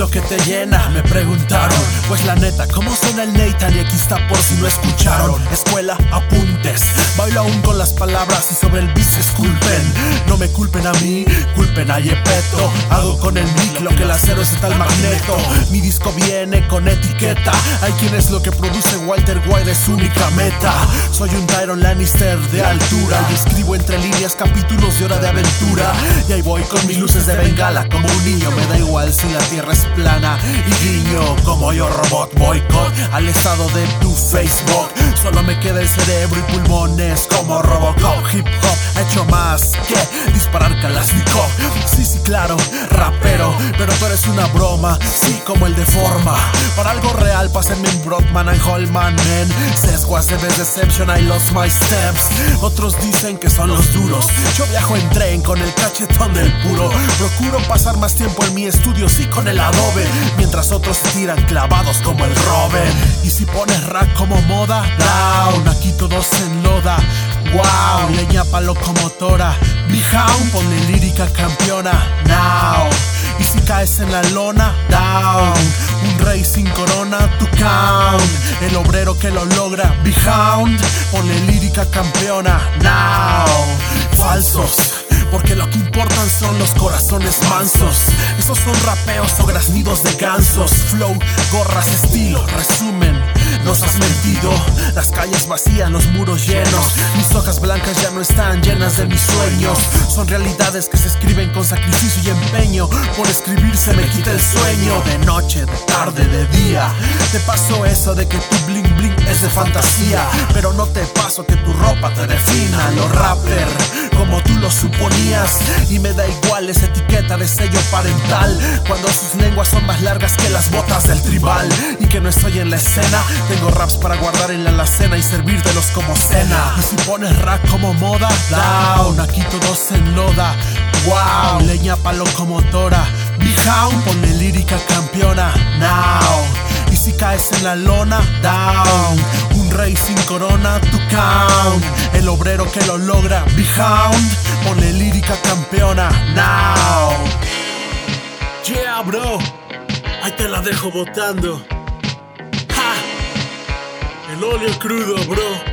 lo que te llena? Me preguntaron. Pues la neta, ¿cómo suena el neitan? Y aquí está por si no escucharon. Escuela, apuntes. Bailo aún con las palabras y sobre el beat se esculpen. No me culpen a mí, culpen a Gepetto. Hago con el mic lo que el acero es el tal Magneto. Mi disco viene con etiqueta. Hay quienes lo que produce Walter White es su única meta. Soy un Tyrion Lannister de altura y escribo entre líneas capítulos de Hora de Aventura. Y ahí voy con mis luces de bengala como un niño. Me da igual si la tierra es plana y guiño como yo robot. Boycott al estado de tu Facebook. Solo me queda el cerebro y pulmones como Robocop. Hip hop ha hecho más que disparar Kalashnikov. Sí, claro, rapero, pero tú eres una broma, sí, como el de forma. Para algo real, pásenme en Brockman and Holman, men. Sesguas de Deception, I lost my steps. Otros dicen que son los duros. Yo viajo en tren con el cachetón del puro. Procuro pasar más tiempo en mi estudio, sí, con el adobe. Mientras otros tiran clavados como el Robin. Y si pones rack como moda, down. Aquí todo se enloda. Wow, leña pa' locomotora. Bihound, ponle lírica campeona. Now. Y si caes en la lona, down. Un rey sin corona, tu count. El obrero que lo logra, Bihound, ponle lírica campeona. Now. Falsos, porque lo que importan son los corazones mansos. Esos son rapeos o graznidos de gansos. Flow, gorras, estilo, resumen. Nos has mentido, las calles vacías, los muros llenos. Mis hojas blancas ya no están llenas de mis sueños. Son realidades que se escriben con sacrificio y empeño. Por escribirse me quita el sueño. De noche, de tarde, de día. Te paso eso de que tu bling bling es de fantasía, pero no te paso que tu ropa te defina. Lo rapper, como tú lo suponías. Y me da igual esa etiqueta de sello parental, cuando sus lenguas son más largas que las botas del tribal. Y que no estoy en la escena, tengo raps para guardar en la alacena y servírtelos como cena. Y si pones rack como moda, down. Aquí todo se enloda. Wow, leña pa' locomotora. Bihound, ponle lírica campeona. Now. Y si caes en la lona, down. Un rey sin corona, tu count. El obrero que lo logra, Bihound, ponle lírica campeona. Now. Yeah, bro. Ahí te la dejo botando. El óleo crudo, bro.